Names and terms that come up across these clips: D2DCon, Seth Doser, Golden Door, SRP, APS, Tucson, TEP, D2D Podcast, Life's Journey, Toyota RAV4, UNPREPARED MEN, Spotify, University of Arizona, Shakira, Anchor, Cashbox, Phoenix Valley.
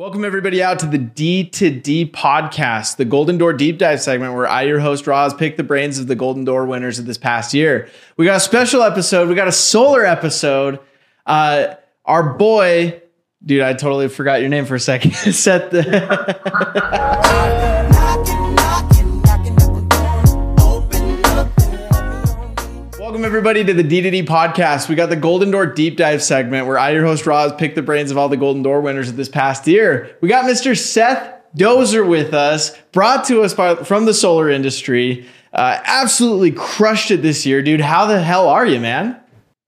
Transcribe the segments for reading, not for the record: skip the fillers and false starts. Welcome everybody out to the D2D Podcast, the Golden Door Deep Dive segment where I, your host, Roz, pick the brains of the Golden Door winners of this past year. We got a special episode. We got a solar episode. Our boy, dude, I totally forgot your name for a second. Seth. Welcome everybody to the D2D Podcast. We got the Golden Door Deep Dive segment where I, your host, Roz, pick the brains of all the Golden Door winners of this past year. We got Mr. Seth Doser with us, brought to us from the solar industry. Absolutely crushed it this year, dude. How the hell are you, man?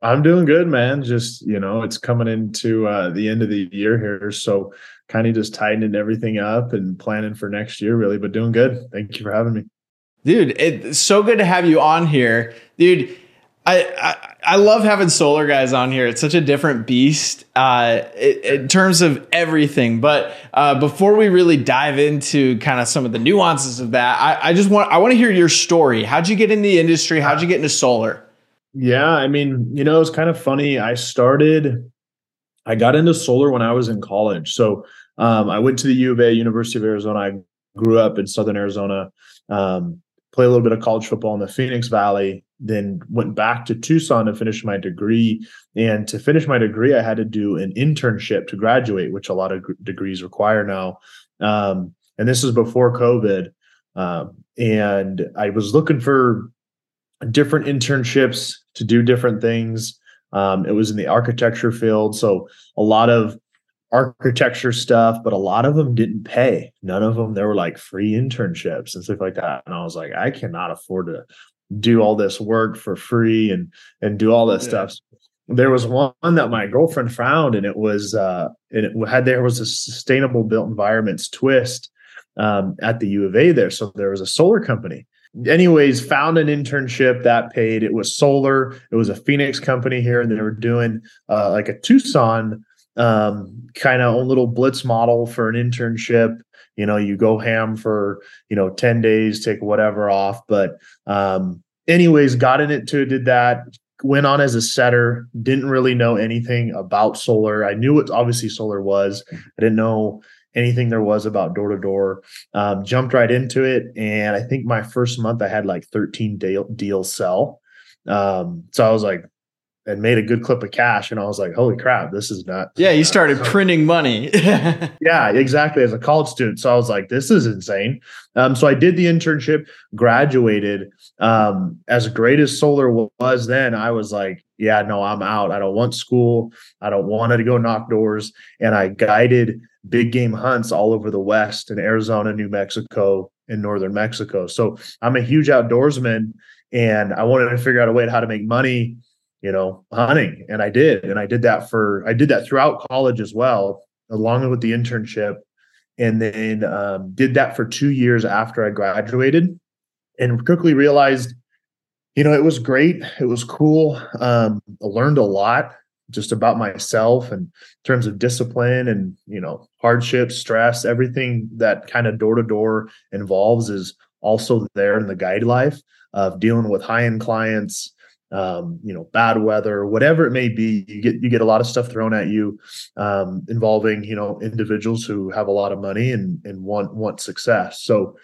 I'm doing good, man. Just, you know, it's coming into the end of the year here. So kind of just tightening everything up and planning for next year, really, but doing good. Thank you for having me. Dude, it's so good to have you on here. Dude, I love having solar guys on here. It's such a different beast in terms of everything. But before we really dive into kind of some of the nuances of that, I want to hear your story. How'd you get in the industry? How'd you get into solar? Yeah, I mean, you know, it's kind of funny. I got into solar when I was in college. So I went to the U of A, University of Arizona. I grew up in Southern Arizona, played a little bit of college football in the Phoenix Valley. Then went back to Tucson to finish my degree. And to finish my degree, I had to do an internship to graduate, which a lot of degrees require now. And this is before COVID. And I was looking for different internships to do different things. It was in the architecture field. So a lot of architecture stuff, but a lot of them didn't pay. None of them, there were like free internships and stuff like that. And I was like, I cannot afford to do all this work for free and do all this stuff. There was one that my girlfriend found, and it was there was a sustainable built environments twist at the U of A there. So there was a solar company. Anyways, found an internship that paid. It was solar. It was a Phoenix company here, and they were doing like a Tucson kind of own little blitz model for an internship. You know, you go ham for, you know, 10 days, take whatever off. But anyways, got in it too, did that, went on as a setter, didn't really know anything about solar. I knew what obviously solar was. I didn't know anything there was about door-to-door. Jumped right into it. And I think my first month I had like 13 deals sell. So I was like, and made a good clip of cash. And I was like, holy crap, this is not. Yeah. You started printing money. Yeah, exactly. As a college student. So I was like, this is insane. So I did the internship, graduated. As great as solar was then, I was like, yeah, no, I'm out. I don't want school. I don't want to go knock doors. And I guided big game hunts all over the West in Arizona, New Mexico, and Northern Mexico. So I'm a huge outdoorsman, and I wanted to figure out a way to how to make money, you know, hunting. And I did. And I did that throughout college as well, along with the internship. And then did that for 2 years after I graduated, and quickly realized, you know, it was great. It was cool. I learned a lot just about myself and in terms of discipline and, you know, hardship, stress, everything that kind of door to door involves is also there in the guide life of dealing with high end clients, you know, bad weather, whatever it may be. You get a lot of stuff thrown at you, involving, you know, individuals who have a lot of money and want success. So,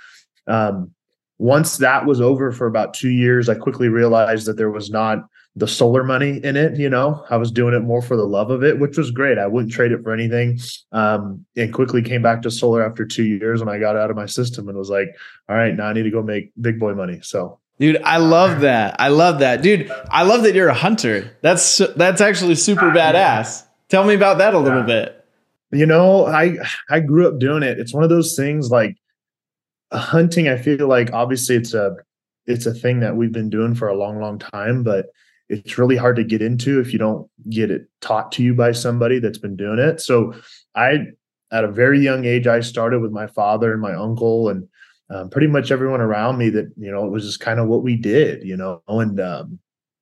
once that was over for about 2 years, I quickly realized that there was not the solar money in it. You know, I was doing it more for the love of it, which was great. I wouldn't trade it for anything. And quickly came back to solar after 2 years when I got out of my system and was like, all right, now I need to go make big boy money. So. Dude, I love that. I love that. Dude, I love that you're a hunter. That's actually super badass. Tell me about that a little bit. You know, I grew up doing it. It's one of those things like hunting. I feel like obviously it's a thing that we've been doing for a long, long time, but it's really hard to get into if you don't get it taught to you by somebody that's been doing it. So at a very young age, I started with my father and my uncle and pretty much everyone around me that, you know, it was just kind of what we did, you know, and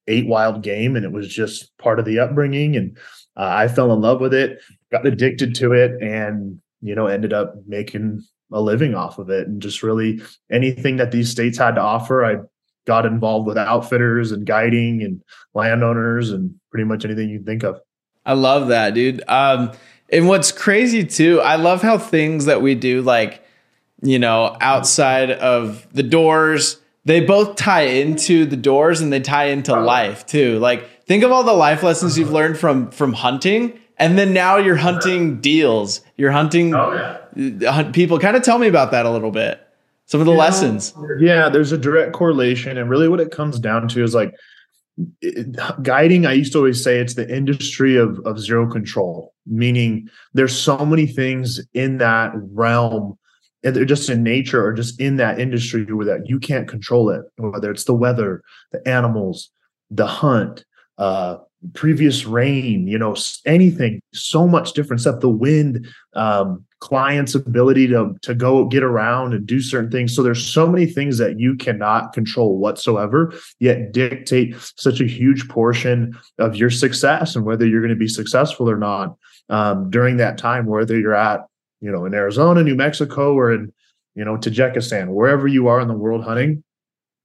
ate wild game. And it was just part of the upbringing. And I fell in love with it, got addicted to it, and, you know, ended up making a living off of it. And just really anything that these states had to offer, I got involved with outfitters and guiding and landowners and pretty much anything you can think of. I love that, dude. And what's crazy too, I love how things that we do, like, you know, outside of the doors, they both tie into the doors and they tie into life too. Like, think of all the life lessons you've learned from hunting. And then now you're hunting deals. You're hunting people. Kind of tell me about that a little bit. Some of the lessons. Yeah, there's a direct correlation. And really what it comes down to is like guiding. I used to always say it's the industry of zero control, meaning there's so many things in that realm, and they're just in nature or just in that industry where that you can't control it, whether it's the weather, the animals, the hunt, previous rain, you know, anything, so much different stuff, the wind, clients' ability to go get around and do certain things. So there's so many things that you cannot control whatsoever, yet dictate such a huge portion of your success and whether you're going to be successful or not during that time, whether you're at, you know, in Arizona, New Mexico, or in, you know, Tajikistan, wherever you are in the world hunting.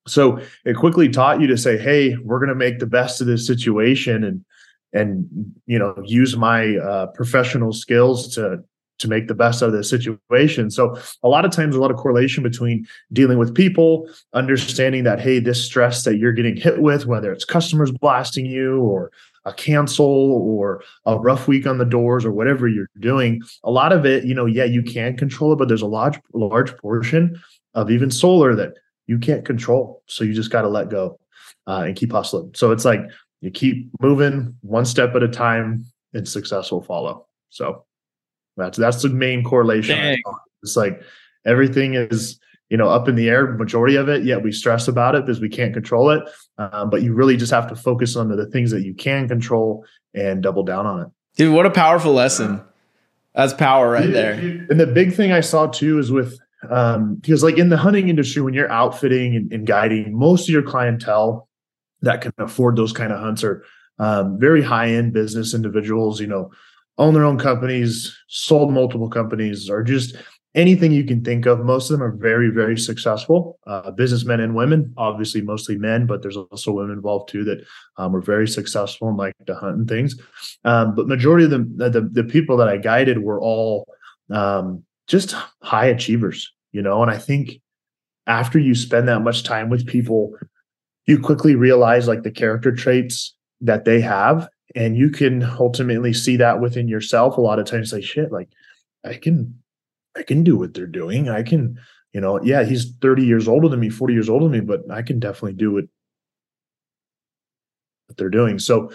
So it quickly taught you to say, hey, we're going to make the best of this situation and, you know, use my professional skills to make the best out of this situation. So a lot of times, a lot of correlation between dealing with people, understanding that, hey, this stress that you're getting hit with, whether it's customers blasting you or a cancel or a rough week on the doors or whatever you're doing, a lot of it, you know, yeah, you can control it, but there's a large portion of even solar that you can't control. So you just got to let go and keep hustling. So it's like you keep moving one step at a time and success will follow. So that's the main correlation. Dang. It's like everything is, you know, up in the air, majority of it, yet we stress about it because we can't control it. But you really just have to focus on the things that you can control and double down on it. Dude, what a powerful lesson. That's power right there. And the big thing I saw too is with, because like in the hunting industry, when you're outfitting and guiding, most of your clientele that can afford those kind of hunts are very high-end business individuals, you know, own their own companies, sold multiple companies, or just anything you can think of. Most of them are very, very successful businessmen and women, obviously mostly men, but there's also women involved too that were very successful and like to hunt and things. But majority of the people that I guided were all just high achievers, you know? And I think after you spend that much time with people, you quickly realize like the character traits that they have. And you can ultimately see that within yourself. A lot of times like, shit, like I can do what they're doing. I can, you know, yeah, he's 30 years older than me, 40 years older than me, but I can definitely do what they're doing. So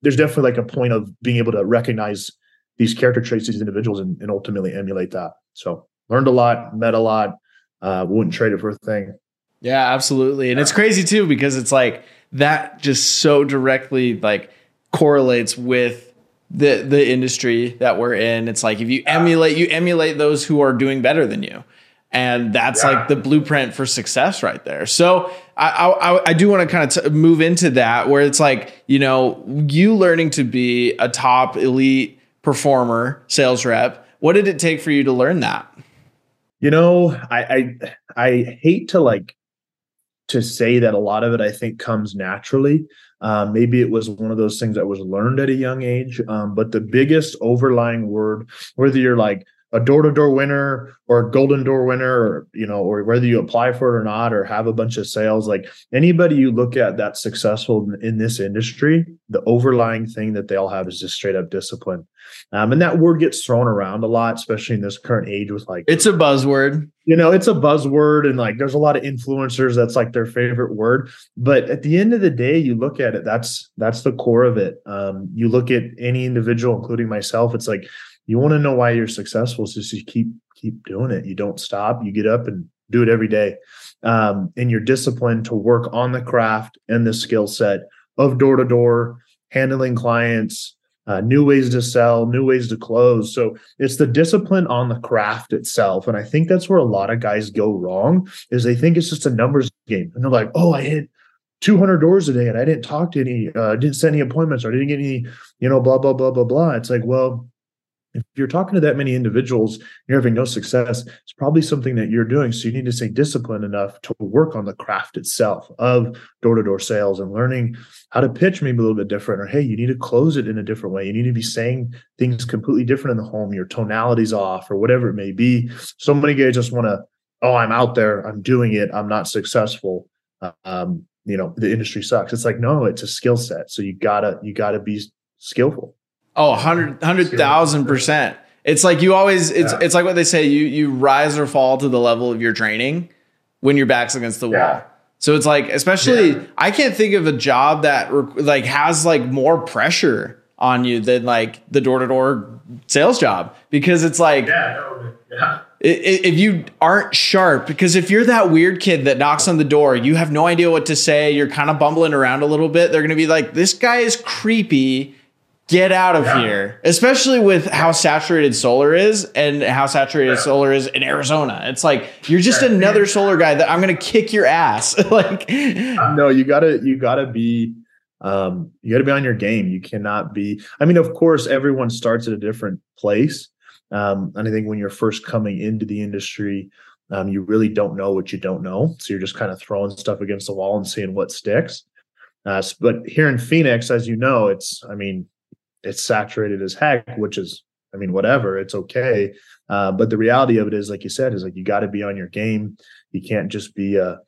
there's definitely like a point of being able to recognize these character traits, these individuals, and ultimately emulate that. So learned a lot, met a lot, wouldn't trade it for a thing. Yeah, absolutely. And it's crazy too, because it's like that just so directly like correlates with the industry that we're in. It's like if you emulate those who are doing better than you. And that's like the blueprint for success right there. So I do want to kind of move into that where it's like, you know, you learning to be a top elite performer, sales rep. What did it take for you to learn that? You know, I hate to like to say that a lot of it, I think, comes naturally. Maybe it was one of those things that was learned at a young age. But the biggest overlying word, whether you're like a door-to-door winner or a Golden Door winner, or, you know, or whether you apply for it or not, or have a bunch of sales, like anybody you look at that's successful in this industry, the overlying thing that they all have is just straight up discipline. And that word gets thrown around a lot, especially in this current age with like, it's a buzzword, you know, it's a buzzword. And like, there's a lot of influencers that's like their favorite word, but at the end of the day, you look at it, that's the core of it. You look at any individual, including myself, it's like, you want to know why you're successful is just you keep doing it. You don't stop. You get up and do it every day. And you're disciplined to work on the craft and the skill set of door-to-door, handling clients, new ways to sell, new ways to close. So it's the discipline on the craft itself. And I think that's where a lot of guys go wrong is they think it's just a numbers game. And they're like, oh, I hit 200 doors a day and I didn't talk to any, didn't set any appointments or I didn't get any, you know, blah, blah, blah, blah, blah. It's like, well, If you're talking to that many individuals, you're having no success, it's probably something that you're doing. So you need to stay disciplined enough to work on the craft itself of door-to-door sales and learning how to pitch maybe a little bit different, or, hey, you need to close it in a different way. You need to be saying things completely different in the home. Your tonality's off or whatever it may be. So many guys just want to, oh, I'm out there, I'm doing it, I'm not successful. You know, the industry sucks. It's like, no, it's a skill set. So you gotta be skillful. Oh, 100,000%. It's like you always, it's like what they say, you rise or fall to the level of your training when your back's against the wall. So it's like, especially, I can't think of a job that has more pressure on you than the door-to-door sales job, because it's like, if you aren't sharp, because if you're that weird kid that knocks on the door, you have no idea what to say, you're kind of bumbling around a little bit, they're going to be like, this guy is creepy, get out of here. Especially with how saturated solar is and how saturated solar is in Arizona. It's like, you're just another solar guy that I'm going to kick your ass. No, you gotta be, you gotta be on your game. You cannot be, I mean, of course, everyone starts at a different place. And I think when you're first coming into the industry, you really don't know what you don't know. So you're just kind of throwing stuff against the wall and seeing what sticks. But here in Phoenix, as you know, it's saturated as heck, which is, whatever, it's okay. But the reality of it is, like you said, is like, you got to be on your game. You can't just be a,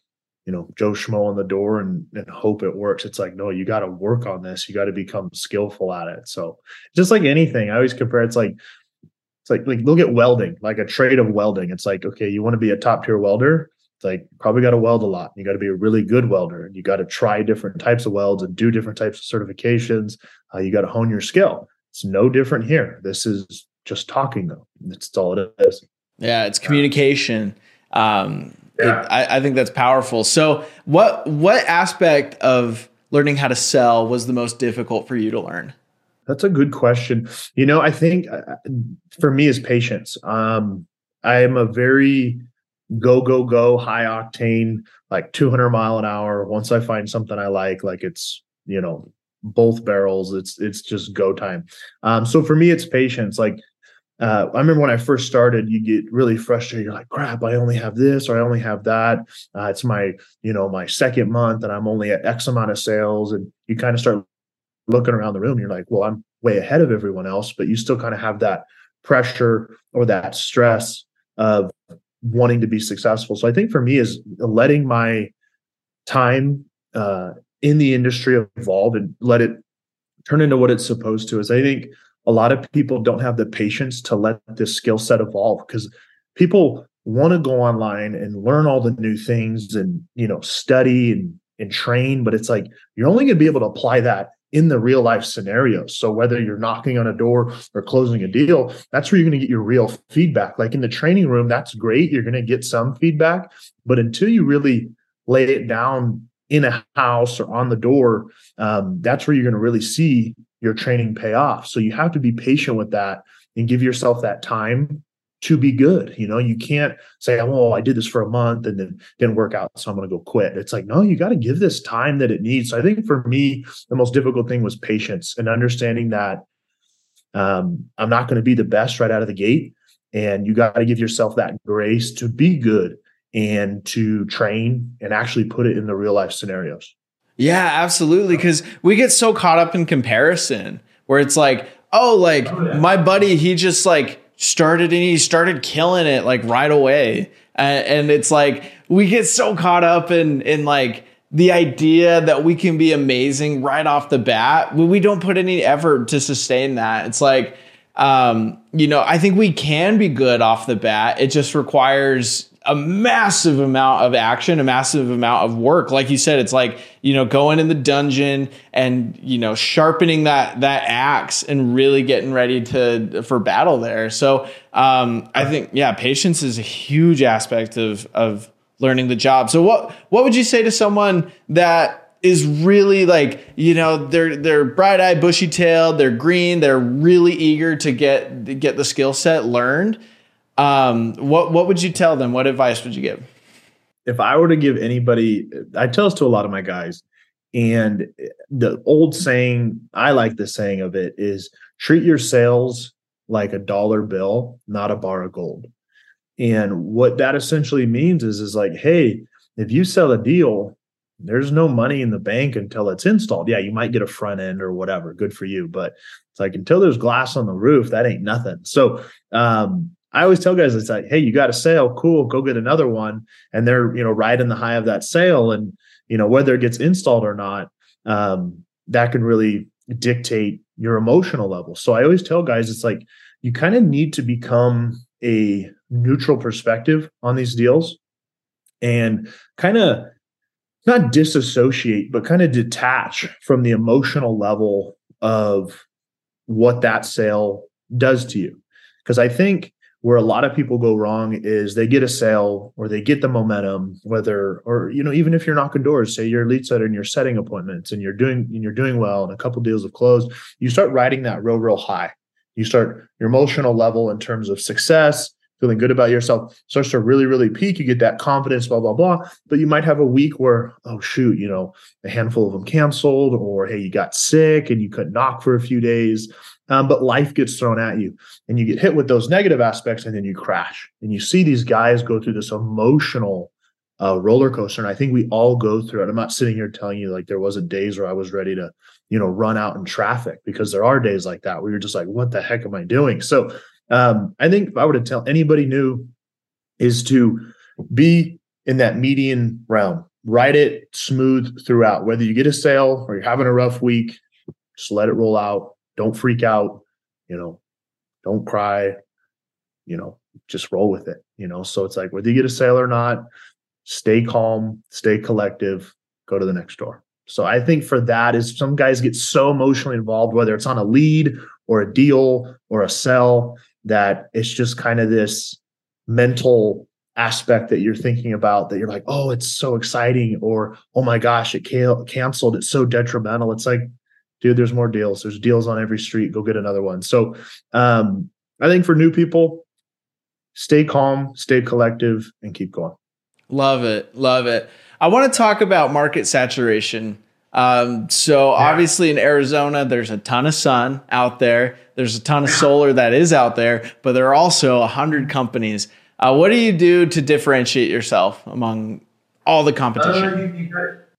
Joe Schmo on the door and hope it works. It's like, no, you got to work on this. You got to become skillful at it. So just like anything, I always compare, it's like look at welding, like a trade of welding. It's like, okay, you want to be a top tier welder. It's like, probably got to weld a lot. You got to be a really good welder, and you got to try different types of welds and do different types of certifications. You got to hone your skill. It's no different here. This is just talking, though. That's all it is. Yeah, it's communication. I think that's powerful. So what aspect of learning how to sell was the most difficult for you to learn? That's a good question. I think for me is patience. I am a very go, high octane, 200 mile an hour. Once I find something I like it's, both barrels, it's just go time. So for me, it's patience. I remember when I first started, you get really frustrated. You're like, crap, I only have this, or I only have that. It's my, my second month and I'm only at X amount of sales. And you kind of start looking around the room, you're like, well, I'm way ahead of everyone else, but you still kind of have that pressure or that stress of wanting to be successful. So I think for me is letting my time in the industry evolve and let it turn into what it's supposed to is. I think a lot of people don't have the patience to let this skill set evolve, because people want to go online and learn all the new things and, study and train, but it's like, you're only going to be able to apply that in the real life scenarios. So whether you're knocking on a door or closing a deal, that's where you're going to get your real feedback. Like in the training room, that's great. You're going to get some feedback, but until you really lay it down in a house or on the door, that's where you're going to really see your training pay off. So you have to be patient with that and give yourself that time to be good. You can't say, oh, I did this for a month and then didn't work out, so I'm going to go quit. It's like, no, you got to give this time that it needs. So I think for me, the most difficult thing was patience and understanding that I'm not going to be the best right out of the gate. And you got to give yourself that grace to be good and to train and actually put it in the real life scenarios. Yeah, absolutely. Because we get so caught up in comparison where it's like, my buddy, he just started killing it right away. And it's like, we get so caught up in the idea that we can be amazing right off the bat. We don't put any effort to sustain that. It's like, I think we can be good off the bat. It just requires a massive amount of action, a massive amount of work. Like you said, it's like, going in the dungeon and, sharpening that axe and really getting ready for battle there. So, I think, patience is a huge aspect of learning the job. So what would you say to someone that is really they're bright-eyed, bushy-tailed, they're green, they're really eager to get the skill set learned? What would you tell them? What advice would you give? If I were to give anybody, I tell this to a lot of my guys, and the old saying, I like the saying of it, is treat your sales like a dollar bill, not a bar of gold. And what that essentially means is like, hey, if you sell a deal, there's no money in the bank until it's installed. Yeah, you might get a front end or whatever. Good for you. But it's like, until there's glass on the roof, that ain't nothing. So, I always tell guys, it's like, hey, you got a sale. Cool. Go get another one. And they're, you know, right in the high of that sale. And, you know, whether it gets installed or not, that can really dictate your emotional level. So I always tell guys, it's like, you kind of need to become a neutral perspective on these deals and kind of not disassociate, but kind of detach from the emotional level of what that sale does to you. Because I think where a lot of people go wrong is they get a sale or they get the momentum, whether, or, you know, even if you're knocking doors, say you're a lead setter and you're setting appointments and you're doing well and a couple deals have closed, you start riding that real, real high. You start, your emotional level in terms of success, feeling good about yourself starts to really, really peak. You get that confidence, blah, blah, blah. But you might have a week where, oh shoot, you know, a handful of them canceled, or hey, you got sick and you couldn't knock for a few days. But life gets thrown at you and you get hit with those negative aspects and then you crash. And you see these guys go through this emotional roller coaster. And I think we all go through it. I'm not sitting here telling you like there wasn't days where I was ready to, you know, run out in traffic, because there are days like that where you're just like, what the heck am I doing? So I think if I were to tell anybody new is to be in that median realm, ride it smooth throughout, whether you get a sale or you're having a rough week, just let it roll out. Don't freak out, you know, don't cry, you know, just roll with it, you know? So it's like, whether you get a sale or not, stay calm, stay collective, go to the next door. So I think for that is some guys get so emotionally involved, whether it's on a lead or a deal or a sell, that it's just kind of this mental aspect that you're thinking about that you're like, oh, it's so exciting, or, oh my gosh, it canceled. It's so detrimental. It's like, dude, there's more deals. There's deals on every street. Go get another one. So I think for new people, stay calm, stay collective, and keep going. Love it. Love it. I want to talk about market saturation. Obviously in Arizona, there's a ton of sun out there. There's a ton of solar that is out there, but there are also 100 companies. What do you do to differentiate yourself among all the competition?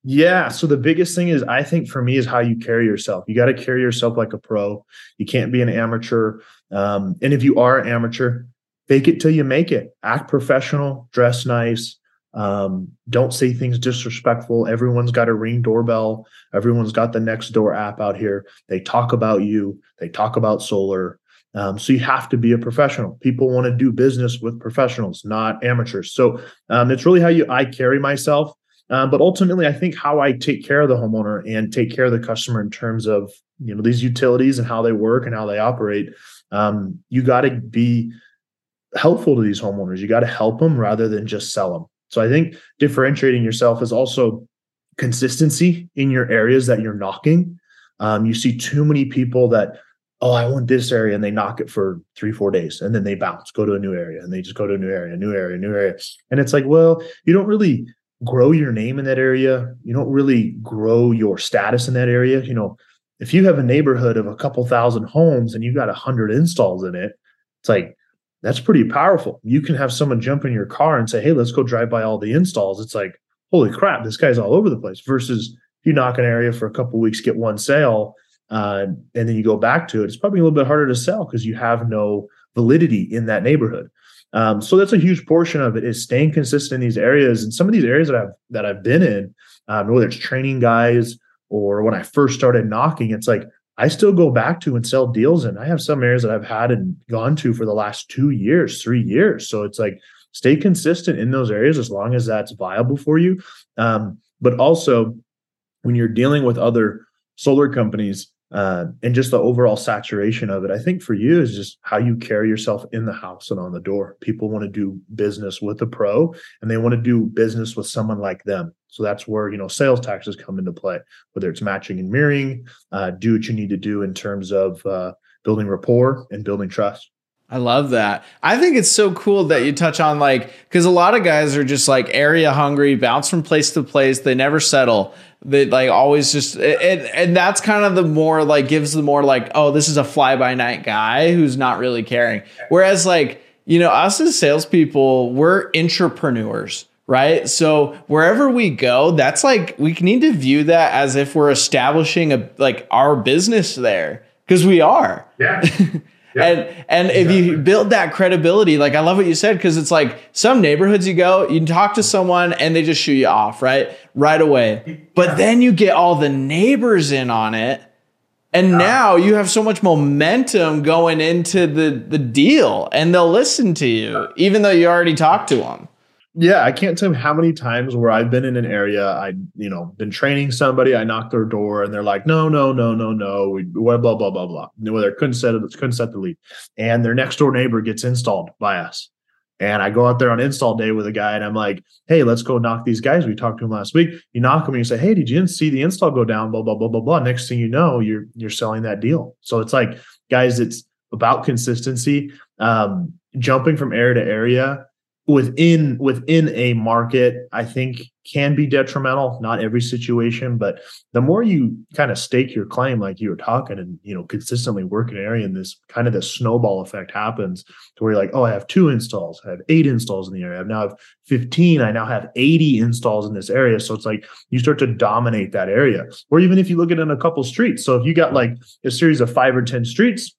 Yeah. So the biggest thing is, I think for me, is how you carry yourself. You got to carry yourself like a pro. You can't be an amateur. And if you are an amateur, fake it till you make it. Act professional, dress nice. Don't say things disrespectful. Everyone's got a Ring doorbell. Everyone's got the Next Door app out here. They talk about you. They talk about solar. So you have to be a professional. People want to do business with professionals, not amateurs. So it's really how I carry myself. But ultimately, I think how I take care of the homeowner and take care of the customer in terms of, you know, these utilities and how they work and how they operate, you got to be helpful to these homeowners. You got to help them rather than just sell them. So I think differentiating yourself is also consistency in your areas that you're knocking. You see too many people that, oh, I want this area, and they knock it for 3-4 days and then they bounce, go to a new area, and they just go to a new area. And it's like, well, you don't really grow your name in that area. You don't really grow your status in that area. You know, if you have a neighborhood of a couple thousand homes and you got 100 installs in it, it's like, that's pretty powerful. You can have someone jump in your car and say, hey, let's go drive by all the installs. It's like, holy crap, this guy's all over the place, versus you knock an area for a couple weeks, get one sale, and then you go back to it. It's probably a little bit harder to sell because you have no validity in that neighborhood. So that's a huge portion of it, is staying consistent in these areas. And some of these areas that I've been in, whether it's training guys or when I first started knocking, it's like, I still go back to and sell deals. And I have some areas that I've had and gone to for the last 2 years, 3 years. So it's like, stay consistent in those areas as long as that's viable for you. But also when you're dealing with other solar companies, and just the overall saturation of it, I think for you is just how you carry yourself in the house and on the door. People want to do business with a pro, and they want to do business with someone like them. So that's where, you know, sales taxes come into play, whether it's matching and mirroring, do what you need to do in terms of building rapport and building trust. I love that. I think it's so cool that you touch on, like, because a lot of guys are just like area hungry, bounce from place to place. They never settle. They like always just, and that's kind of the more like gives the more like, oh, this is a fly by night guy who's not really caring. Whereas like, you know, us as salespeople, we're intrapreneurs, right? So wherever we go, that's like, we need to view that as if we're establishing a, like our business there, because we are. Yeah. Yeah, and exactly. If you build that credibility, like I love what you said, because it's like some neighborhoods you go, you talk to someone and they just shoo you off, right away. But then you get all the neighbors in on it. And now you have so much momentum going into the deal, and they'll listen to you, even though you already talked to them. Yeah, I can't tell you how many times where I've been in an area, I, you know, been training somebody, I knocked their door and they're like, no, blah, blah, blah. Whether couldn't set the lead. And their next door neighbor gets installed by us. And I go out there on install day with a guy and I'm like, hey, let's go knock these guys. We talked to him last week. You knock them and you say, hey, did you see the install go down? Blah, blah, blah, blah, blah. Next thing you know, you're selling that deal. So it's like, guys, it's about consistency, jumping from area to area. Within a market, I think can be detrimental, not every situation, but the more you kind of stake your claim, like you were talking, and, you know, consistently work an area, and this kind of the snowball effect happens to where you're like, oh, I have 2 installs, I have 8 installs in the area. I now have 15. I now have 80 installs in this area. So it's like you start to dominate that area, or even if you look at it in a couple streets. So if you got like a series of 5 or 10 streets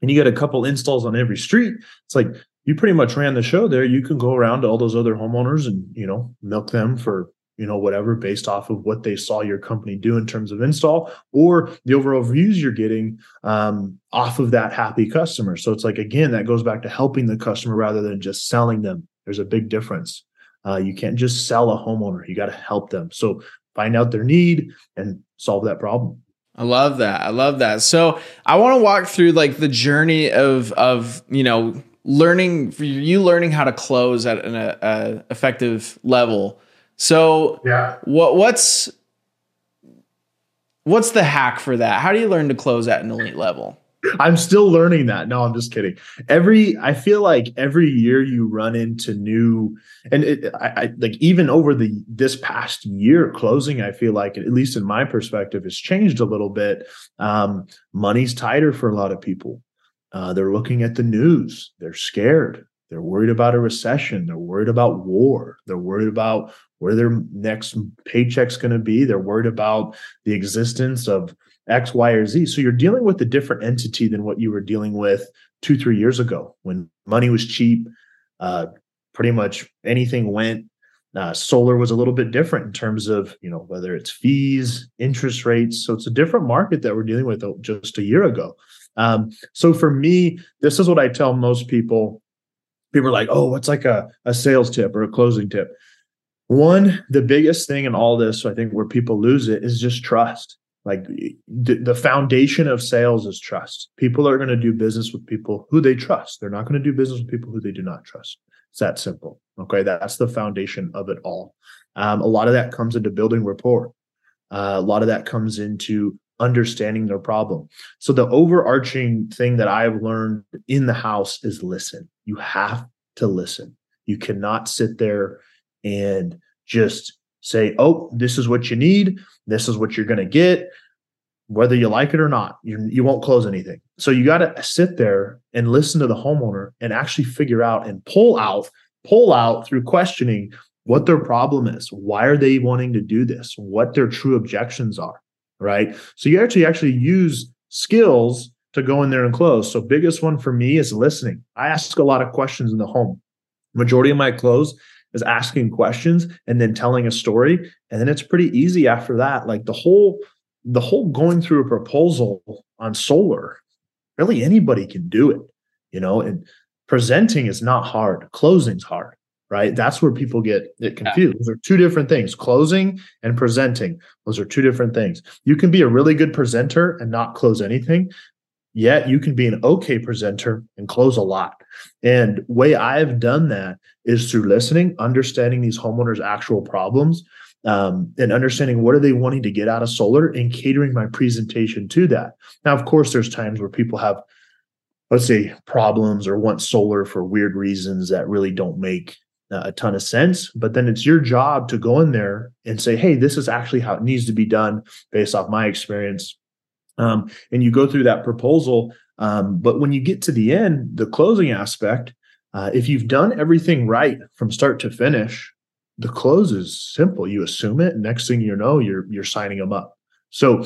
and you got a couple installs on every street, it's like, you pretty much ran the show there. You can go around to all those other homeowners and, you know, milk them for, you know, whatever based off of what they saw your company do in terms of install or the overall views you're getting off of that happy customer. So it's like, again, that goes back to helping the customer rather than just selling them. There's a big difference. You can't just sell a homeowner. You got to help them. So find out their need and solve that problem. I love that. I love that. So I want to walk through like the journey of, you know, learning how to close at an effective level. So what's the hack for that? How do you learn to close at an elite level? I'm still learning that. No, I'm just kidding. I feel like every year you run into new, and I like even over this past year closing, I feel like, at least in my perspective, has changed a little bit. Money's tighter for a lot of people. They're looking at the news. They're scared. They're worried about a recession. They're worried about war. They're worried about where their next paycheck's going to be. They're worried about the existence of X, Y, or Z. So you're dealing with a different entity than what you were dealing with 2-3 years ago when money was cheap. Pretty much anything went. Solar was a little bit different in terms of, you know, whether it's fees, interest rates. So it's a different market that we're dealing with just a year ago. So for me, this is what I tell most people. People are like, oh, what's like a sales tip or a closing tip? One, the biggest thing in all this, I think where people lose it, is just trust. Like the foundation of sales is trust. People are going to do business with people who they trust. They're not going to do business with people who they do not trust. It's that simple. Okay. That's the foundation of it all. A lot of that comes into building rapport. A lot of that comes into understanding their problem. So the overarching thing that I've learned in the house is listen. You have to listen. You cannot sit there and just say, oh, this is what you need. This is what you're going to get. Whether you like it or not, you won't close anything. So you got to sit there and listen to the homeowner and actually figure out and pull out through questioning what their problem is. Why are they wanting to do this? What their true objections are. Right. So you actually use skills to go in there and close. So biggest one for me is listening. I ask a lot of questions in the home. Majority of my close is asking questions and then telling a story. And then it's pretty easy after that. Like the whole going through a proposal on solar, really anybody can do it, you know, and presenting is not hard. Closing's hard. Right. That's where people get confused. Yeah. Those are two different things. Closing and presenting. Those are two different things. You can be a really good presenter and not close anything. Yet you can be an okay presenter and close a lot. And way I've done that is through listening, understanding these homeowners' actual problems, and understanding what are they wanting to get out of solar and catering my presentation to that. Now, of course, there's times where people have let's say, problems or want solar for weird reasons that really don't make a ton of sense. But then it's your job to go in there and say, hey, this is actually how it needs to be done based off my experience. And you go through that proposal. But when you get to the end, the closing aspect, if you've done everything right from start to finish, the close is simple. You assume it. And next thing you know, you're signing them up. So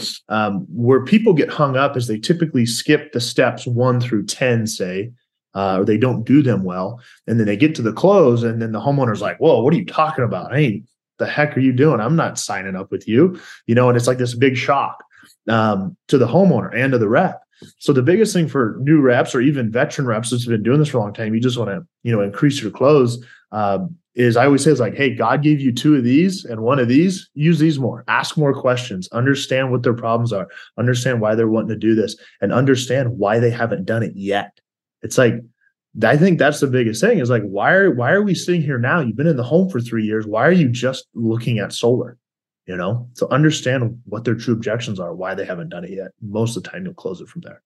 where people get hung up is they typically skip the steps 1 through 10, say, or they don't do them well. And then they get to the close and then the homeowner's like, whoa, what are you talking about? Hey, the heck are you doing? I'm not signing up with you. You know, and it's like this big shock to the homeowner and to the rep. So the biggest thing for new reps or even veteran reps that's been doing this for a long time, you just want to, you know, increase your close, is I always say, it's like, hey, God gave you 2 of these and 1 of these, use these more, ask more questions, understand what their problems are, understand why they're wanting to do this, and understand why they haven't done it yet. It's like, I think that's the biggest thing is like, why are we sitting here now? You've been in the home for 3 years. Why are you just looking at solar? You know, so understand what their true objections are, why they haven't done it yet. Most of the time you'll close it from there.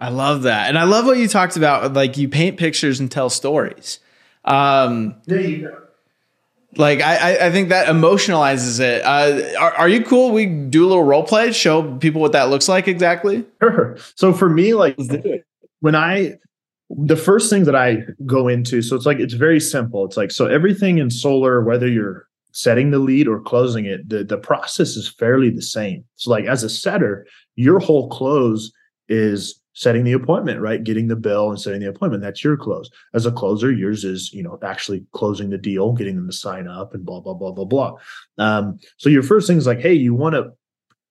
I love that. And I love what you talked about. Like you paint pictures and tell stories. There you go. Like, I think that emotionalizes it. Are you cool? We do a little role play, show people what that looks like exactly. Sure. So for me, like when the first thing that I go into, so it's like, it's very simple. It's like, so everything in solar, whether you're setting the lead or closing it, the process is fairly the same. So like as a setter, your whole close is setting the appointment, right? Getting the bill and setting the appointment. That's your close. As a closer, yours is, you know, actually closing the deal, getting them to sign up and blah, blah, blah, blah, blah. So your first thing is like, hey, you want to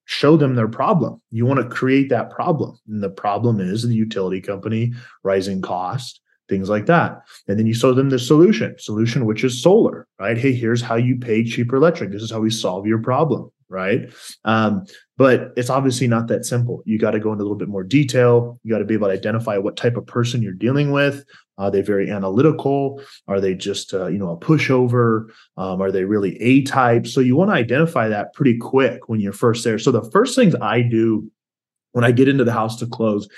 show them their problem. You want to create that problem. And the problem is the utility company, rising cost, things like that. And then you show them the solution, which is solar, right? Hey, here's how you pay cheaper electric. This is how we solve your problem, right? But it's obviously not that simple. You got to go into a little bit more detail. You got to be able to identify what type of person you're dealing with. Are they very analytical? Are they just, a pushover? Are they really A-type? So you want to identify that pretty quick when you're first there. So the first things I do when I get into the house to close,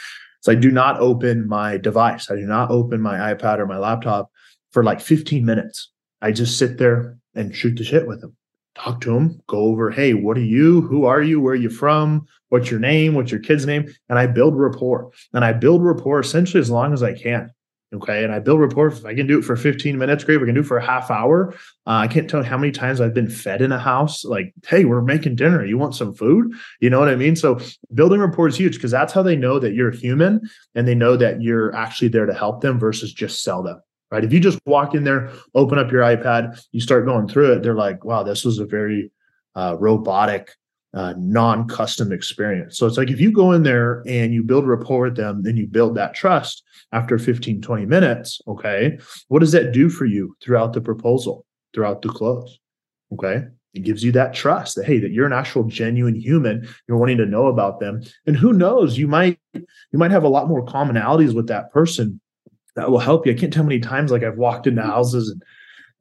so I do not open my device. I do not open my iPad or my laptop for like 15 minutes. I just sit there and shoot the shit with them. Talk to them, go over, hey, what are you? Who are you? Where are you from? What's your name? What's your kid's name? And I build rapport. And I build rapport essentially as long as I can. Okay. And I build rapport. If I can do it for 15 minutes, great. If I can do it for a half hour. I can't tell you how many times I've been fed in a house. Like, hey, we're making dinner. You want some food? You know what I mean? So building rapport is huge because that's how they know that you're human and they know that you're actually there to help them versus just sell them. Right? If you just walk in there, open up your iPad, you start going through it. They're like, wow, this was a very robotic, non-custom experience. So it's like if you go in there and you build rapport with them, then you build that trust after 15, 20 minutes. Okay. What does that do for you throughout the proposal, throughout the close? Okay. It gives you that trust that, hey, that you're an actual genuine human. You're wanting to know about them. And who knows, you might have a lot more commonalities with that person that will help you. I can't tell how many times, like I've walked into houses and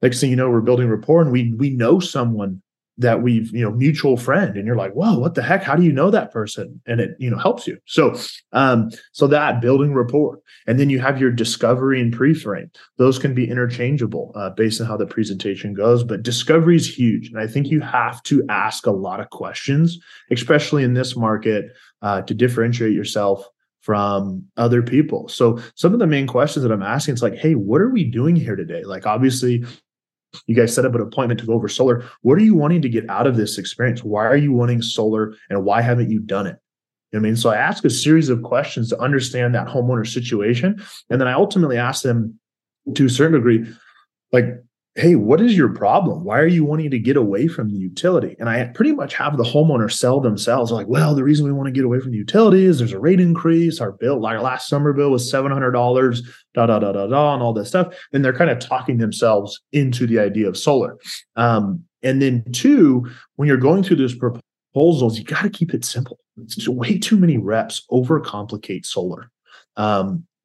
next thing you know, we're building rapport and we know someone that we've, mutual friend, and you're like, whoa, what the heck? How do you know that person? And it, helps you. So, so that building rapport, and then you have your discovery and pre-frame. Those can be interchangeable based on how the presentation goes, but discovery is huge. And I think you have to ask a lot of questions, especially in this market, to differentiate yourself from other people. So some of the main questions that I'm asking, it's like, hey, what are we doing here today? Like, obviously you guys set up an appointment to go over solar. What are you wanting to get out of this experience? Why are you wanting solar and why haven't you done it? I mean, so I ask a series of questions to understand that homeowner situation. And then I ultimately ask them to a certain degree, like, hey, what is your problem? Why are you wanting to get away from the utility? And I pretty much have the homeowner sell themselves. They're like, well, the reason we want to get away from the utility is there's a rate increase. Our bill, our last summer bill was $700, da, da, da, da, da, and all that stuff. And they're kind of talking themselves into the idea of solar. And then 2, when you're going through those proposals, you got to keep it simple. It's way too many reps overcomplicate solar.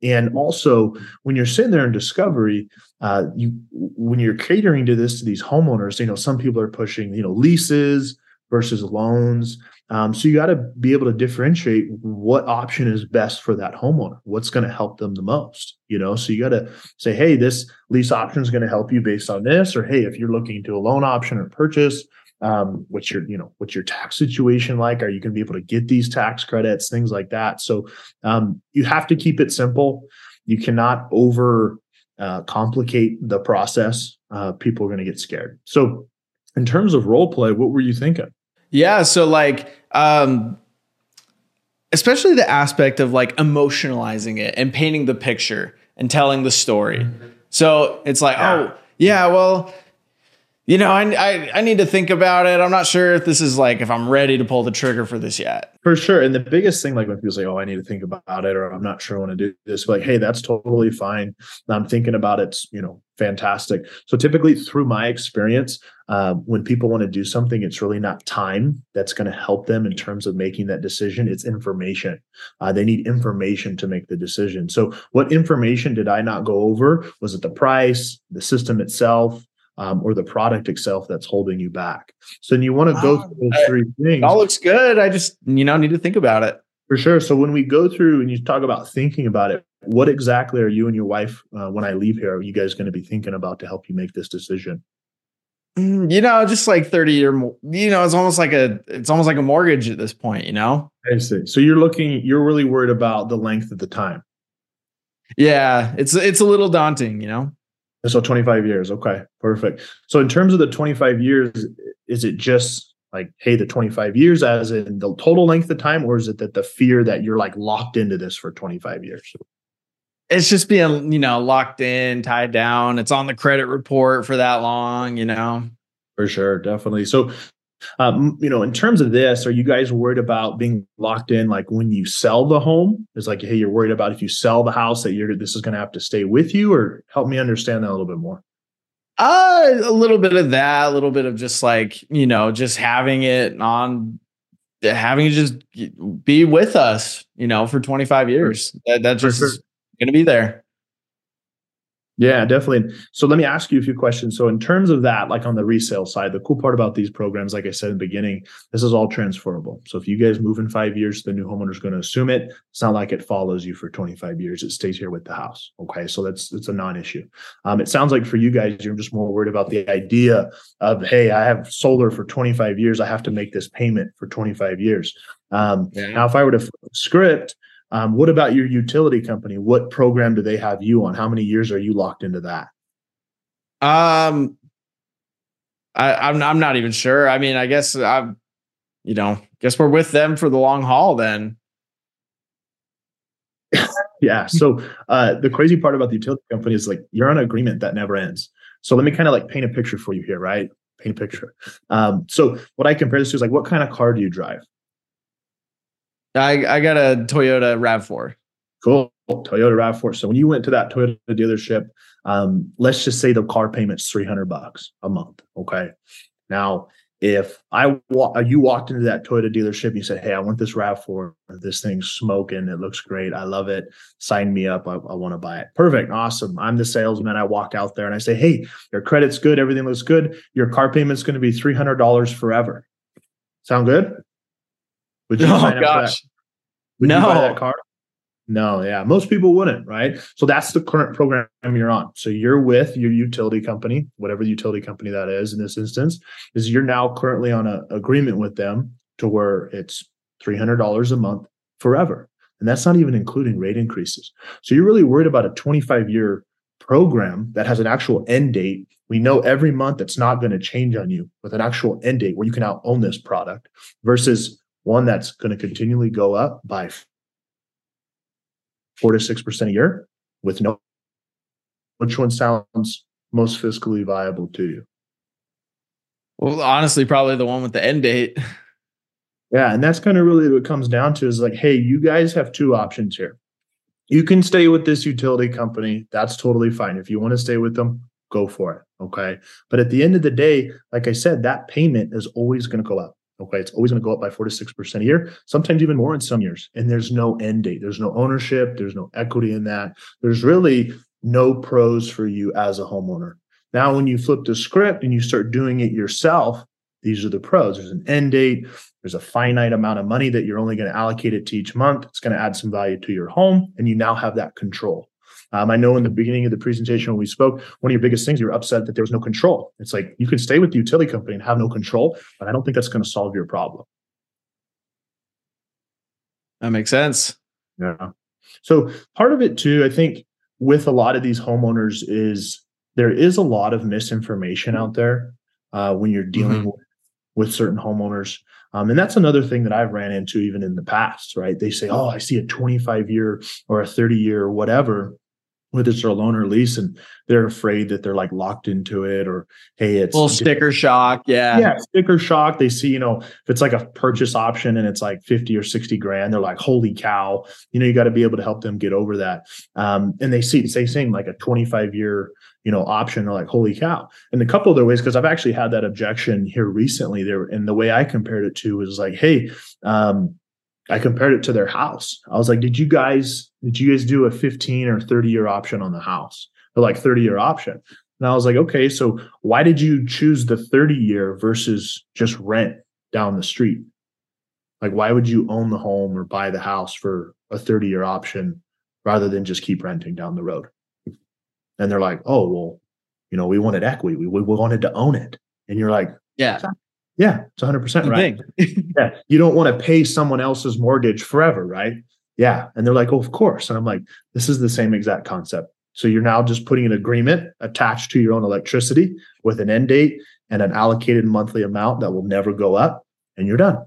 And also, when you're sitting there in discovery, when you're catering to these homeowners, some people are pushing, leases, versus loans. So you got to be able to differentiate what option is best for that homeowner. What's going to help them the most, you know? So you got to say, hey, this lease option is going to help you based on this, or hey, if you're looking to a loan option or purchase, what's your tax situation like? Are you going to be able to get these tax credits, things like that? So you have to keep it simple. You cannot over complicate the process. People are going to get scared. So in terms of role play, what were you thinking? Yeah. So especially the aspect of emotionalizing it and painting the picture and telling the story. Mm-hmm. So it's I need to think about it. I'm not sure if this is if I'm ready to pull the trigger for this yet. For sure. And the biggest thing, when people say, oh, I need to think about it, or I'm not sure I want to do this, hey, that's totally fine. I'm thinking about it, fantastic. So typically through my experience, when people want to do something, it's really not time that's going to help them in terms of making that decision. It's information. They need information to make the decision. So what information did I not go over? Was it the price, the system itself? Or the product itself that's holding you back. So then you want to go through those three things. All looks good. I just, need to think about it. For sure. So when we go through and you talk about thinking about it, what exactly are you and your wife, when I leave here, are you guys going to be thinking about to help you make this decision? Just 30 or more, it's almost like a mortgage at this point, I see. So you're really worried about the length of the time. Yeah. It's a little daunting, So 25 years. Okay, perfect. So in terms of the 25 years, is it just the 25 years as in the total length of time, or is it that the fear that you're locked into this for 25 years? It's just being, locked in, tied down. It's on the credit report for that long, For sure. Definitely. So, in terms of this, are you guys worried about being locked in? When you sell the home, it's hey, you're worried about if you sell the house that this is going to have to stay with you, or help me understand that a little bit more. A little bit of that, a little bit of just just having it just be with us, for 25 years. That's just going to be there. Yeah, definitely. So let me ask you a few questions. So in terms of that, on the resale side, the cool part about these programs, like I said in the beginning, this is all transferable. So if you guys move in 5 years, the new homeowner is going to assume it. It's not like it follows you for 25 years. It stays here with the house. Okay. So it's a non-issue. It sounds like for you guys, you're just more worried about the idea of, hey, I have solar for 25 years. I have to make this payment for 25 years. Now, if I were to flip the script, what about your utility company? What program do they have you on? How many years are you locked into that? I'm not even sure. I guess guess we're with them for the long haul then. Yeah. So the crazy part about the utility company is you're on an agreement that never ends. So let me kind of paint a picture for you here, right? Paint a picture. So what I compare this to is what kind of car do you drive? I got a Toyota RAV4. Cool. Toyota RAV4. So when you went to that Toyota dealership, let's just say the car payment's $300 a month. Okay. Now, if you walked into that Toyota dealership and you said, hey, I want this RAV4. This thing's smoking. It looks great. I love it. Sign me up. I want to buy it. Perfect. Awesome. I'm the salesman. I walk out there and I say, hey, your credit's good. Everything looks good. Your car payment's going to be $300 forever. Sound good? Would you sign up for that? Would you buy that car? No. Yeah. Most people wouldn't. Right. So that's the current program you're on. So you're with your utility company, whatever the utility company that is in this instance, is you're now currently on an agreement with them to where it's $300 a month forever. And that's not even including rate increases. So you're really worried about a 25-year program that has an actual end date. We know every month it's not going to change on you, with an actual end date where you can now own this product, versus one that's going to continually go up by 4 to 6% a year with no. Which one sounds most fiscally viable to you? Well, honestly, probably the one with the end date. Yeah. And that's kind of really what it comes down to is hey, you guys have two options here. You can stay with this utility company. That's totally fine. If you want to stay with them, go for it. Okay. But at the end of the day, like I said, that payment is always going to go up. Okay. It's always going to go up by 4 to 6% a year, sometimes even more in some years. And there's no end date. There's no ownership. There's no equity in that. There's really no pros for you as a homeowner. Now, when you flip the script and you start doing it yourself, These are the pros. There's an end date. There's a finite amount of money that you're only going to allocate it to each month. It's going to add some value to your home, and you now have that control. I know in the beginning of the presentation when we spoke, one of your biggest things, you were upset that there was no control. It's like, you can stay with the utility company and have no control, but I don't think that's going to solve your problem. That makes sense. Yeah. So part of it too, I think with a lot of these homeowners is there is a lot of misinformation out there when you're dealing with certain homeowners. And that's another thing that I've ran into even in the past, right? They say, oh, I see a 25-year or a 30-year or whatever, whether it's a loan or lease, and they're afraid that they're like locked into it, or, hey, it's a little sticker shock. Yeah. Yeah. Sticker shock. They see, you know, if it's like a purchase option and it's like 50 or 60 grand, they're like, holy cow, you know, you got to be able to help them get over that. And they see, they saying like a 25-year, you know, option, they're like, holy cow. And a couple of their ways, because I've actually had that objection here recently there. And the way I compared it to was like, hey, I compared it to their house. I was like, did you guys do a 15 or 30-year option on the house? They're like, 30-year option. And I was like, okay, so why did you choose the 30-year versus just rent down the street? Like, why would you own the home or buy the house for a 30-year option rather than just keep renting down the road? And they're like, oh, well, you know, we wanted equity. We wanted to own it. And you're like, yeah. Yeah, it's 100% right. Yeah, you don't want to pay someone else's mortgage forever, right? Yeah. And they're like, oh, of course. And I'm like, this is the same exact concept. So you're now just putting an agreement attached to your own electricity with an end date and an allocated monthly amount that will never go up, and you're done.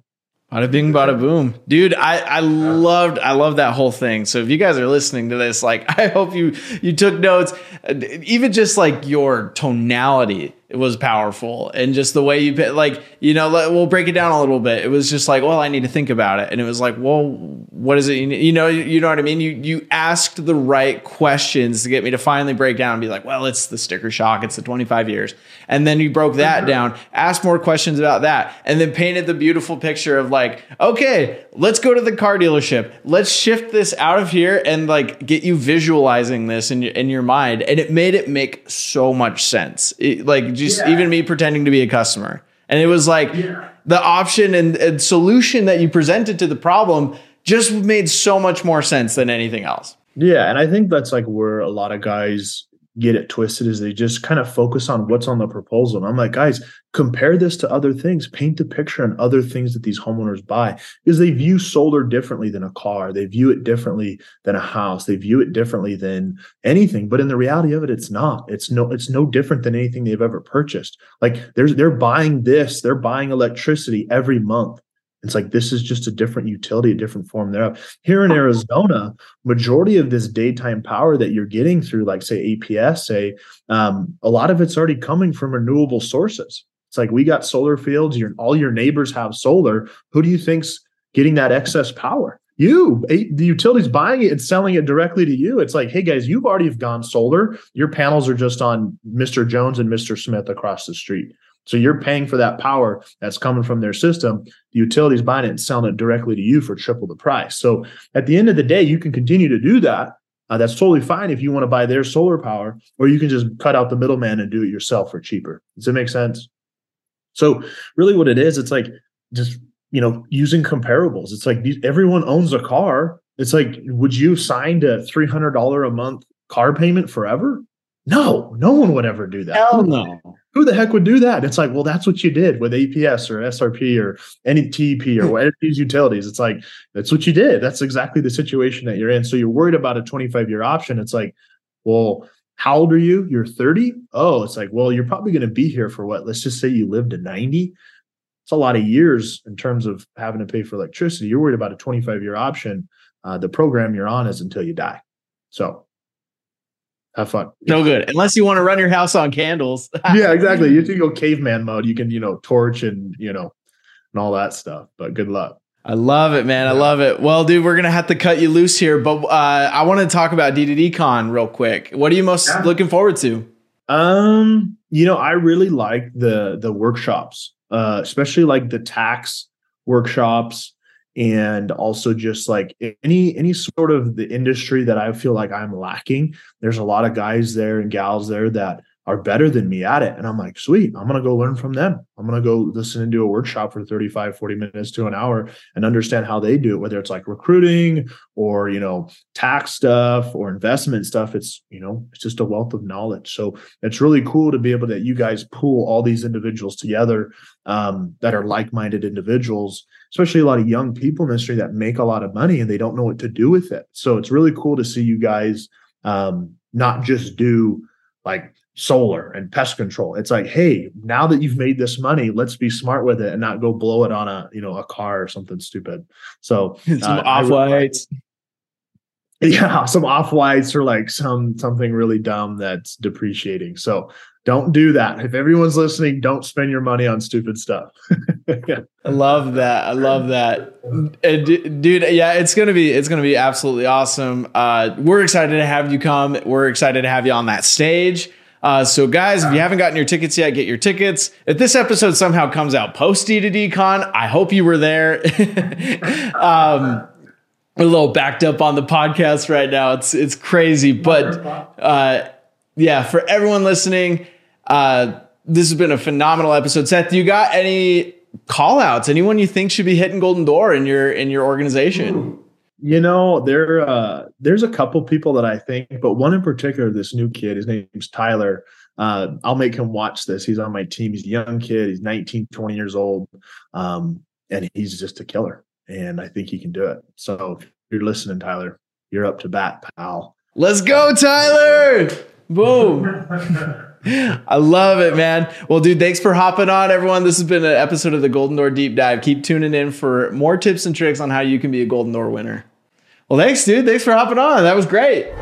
Bada bing, bada boom. Dude, I loved that whole thing. So if you guys are listening to this, like, I hope you took notes. Even just like your tonality, it was powerful. And just the way you, like, you know, we'll break it down a little bit. It was just like, well, I need to think about it. And it was like, well, what is it? You know what I mean? You asked the right questions to get me to finally break down and be like, well, it's the sticker shock. It's the 25 years. And then you broke that down, asked more questions about that, and then painted the beautiful picture of like, okay, let's go to the car dealership. Let's shift this out of here and like get you visualizing this in your mind. And it made it make so much sense. It, like, just even me pretending to be a customer. And it was like the option and solution that you presented to the problem just made so much more sense than anything else. Yeah. And I think that's like where a lot of guys get it twisted, is they just kind of focus on what's on the proposal. And I'm like, guys, compare this to other things, paint the picture and other things that these homeowners buy, because they view solar differently than a car. They view it differently than a house. They view it differently than anything. But in the reality of it, it's not, it's no different than anything they've ever purchased. Like they're buying this, they're buying electricity every month. It's like, this is just a different utility, a different form thereof. Here in Arizona, majority of this daytime power that you're getting through, like say APS, a lot of it's already coming from renewable sources. It's like, we got solar fields. All your neighbors have solar. Who do you think's getting that excess power? You, the utility's buying it and selling it directly to you. It's like, hey guys, you've already gone solar. Your panels are just on Mr. Jones and Mr. Smith across the street. So you're paying for that power that's coming from their system. The utility's buying it and selling it directly to you for triple the price. So at the end of the day, you can continue to do that. That's totally fine if you want to buy their solar power, or you can just cut out the middleman and do it yourself for cheaper. Does that make sense? So really what it is, it's like just, you know, using comparables. It's like everyone owns a car. It's like, would you have signed a $300 a month car payment forever? No, no one would ever do that. Hell no. Who the heck would do that? It's like, well, that's what you did with APS or SRP or any TEP or whatever these utilities. It's like, that's what you did. That's exactly the situation that you're in. So you're worried about a 25-year option. It's like, well, how old are you? You're 30? Oh, it's like, well, you're probably going to be here for what? Let's just say you live to 90. It's a lot of years in terms of having to pay for electricity. You're worried about a 25-year option. The program you're on is until you die. So have fun. No good. Unless you want to run your house on candles. Yeah, exactly. You can go caveman mode. You can, you know, torch and, you know, and all that stuff. But good luck. I love it, man. I love it. Well, dude, we're going to have to cut you loose here. But I want to talk about D2DCon real quick. What are you most looking forward to? You know, I really like the workshops, especially like the tax workshops. And also just like any sort of the industry that I feel like I'm lacking. There's a lot of guys there and gals there that are better than me at it. And I'm like, sweet, I'm going to go learn from them. I'm going to go listen and do a workshop for 35, 40 minutes to an hour and understand how they do it, whether it's like recruiting or, you know, tax stuff or investment stuff. It's, you know, it's just a wealth of knowledge. So it's really cool to be able to, you guys pull all these individuals together that are like-minded individuals, especially a lot of young people in the industry that make a lot of money and they don't know what to do with it. So it's really cool to see you guys not just do like solar and pest control. It's like, hey, now that you've made this money, let's be smart with it and not go blow it on a, you know, a car or something stupid. So some off-whites. Yeah, some off-whites or like something really dumb that's depreciating. So don't do that. If everyone's listening, don't spend your money on stupid stuff. Yeah. I love that. I love that. Dude, yeah, it's going to be absolutely awesome. We're excited to have you come. We're excited to have you on that stage. So guys, if you haven't gotten your tickets yet, get your tickets. If this episode somehow comes out post D2DCon, I hope you were there. We're a little backed up on the podcast right now. It's crazy, but yeah, for everyone listening, this has been a phenomenal episode. Seth, you got any call outs? Anyone you think should be hitting Golden Door in your organization? You know, there's a couple people that I think, but one in particular, this new kid, his name's Tyler. I'll make him watch this. He's on my team. He's a young kid. He's 19, 20 years old. And he's just a killer. And I think he can do it. So if you're listening, Tyler, you're up to bat, pal. Let's go, Tyler. Boom. I love it, man. Well, dude, thanks for hopping on, everyone. This has been an episode of the Golden Door Deep Dive. Keep tuning in for more tips and tricks on how you can be a Golden Door winner. Well, thanks, dude. Thanks for hopping on. That was great.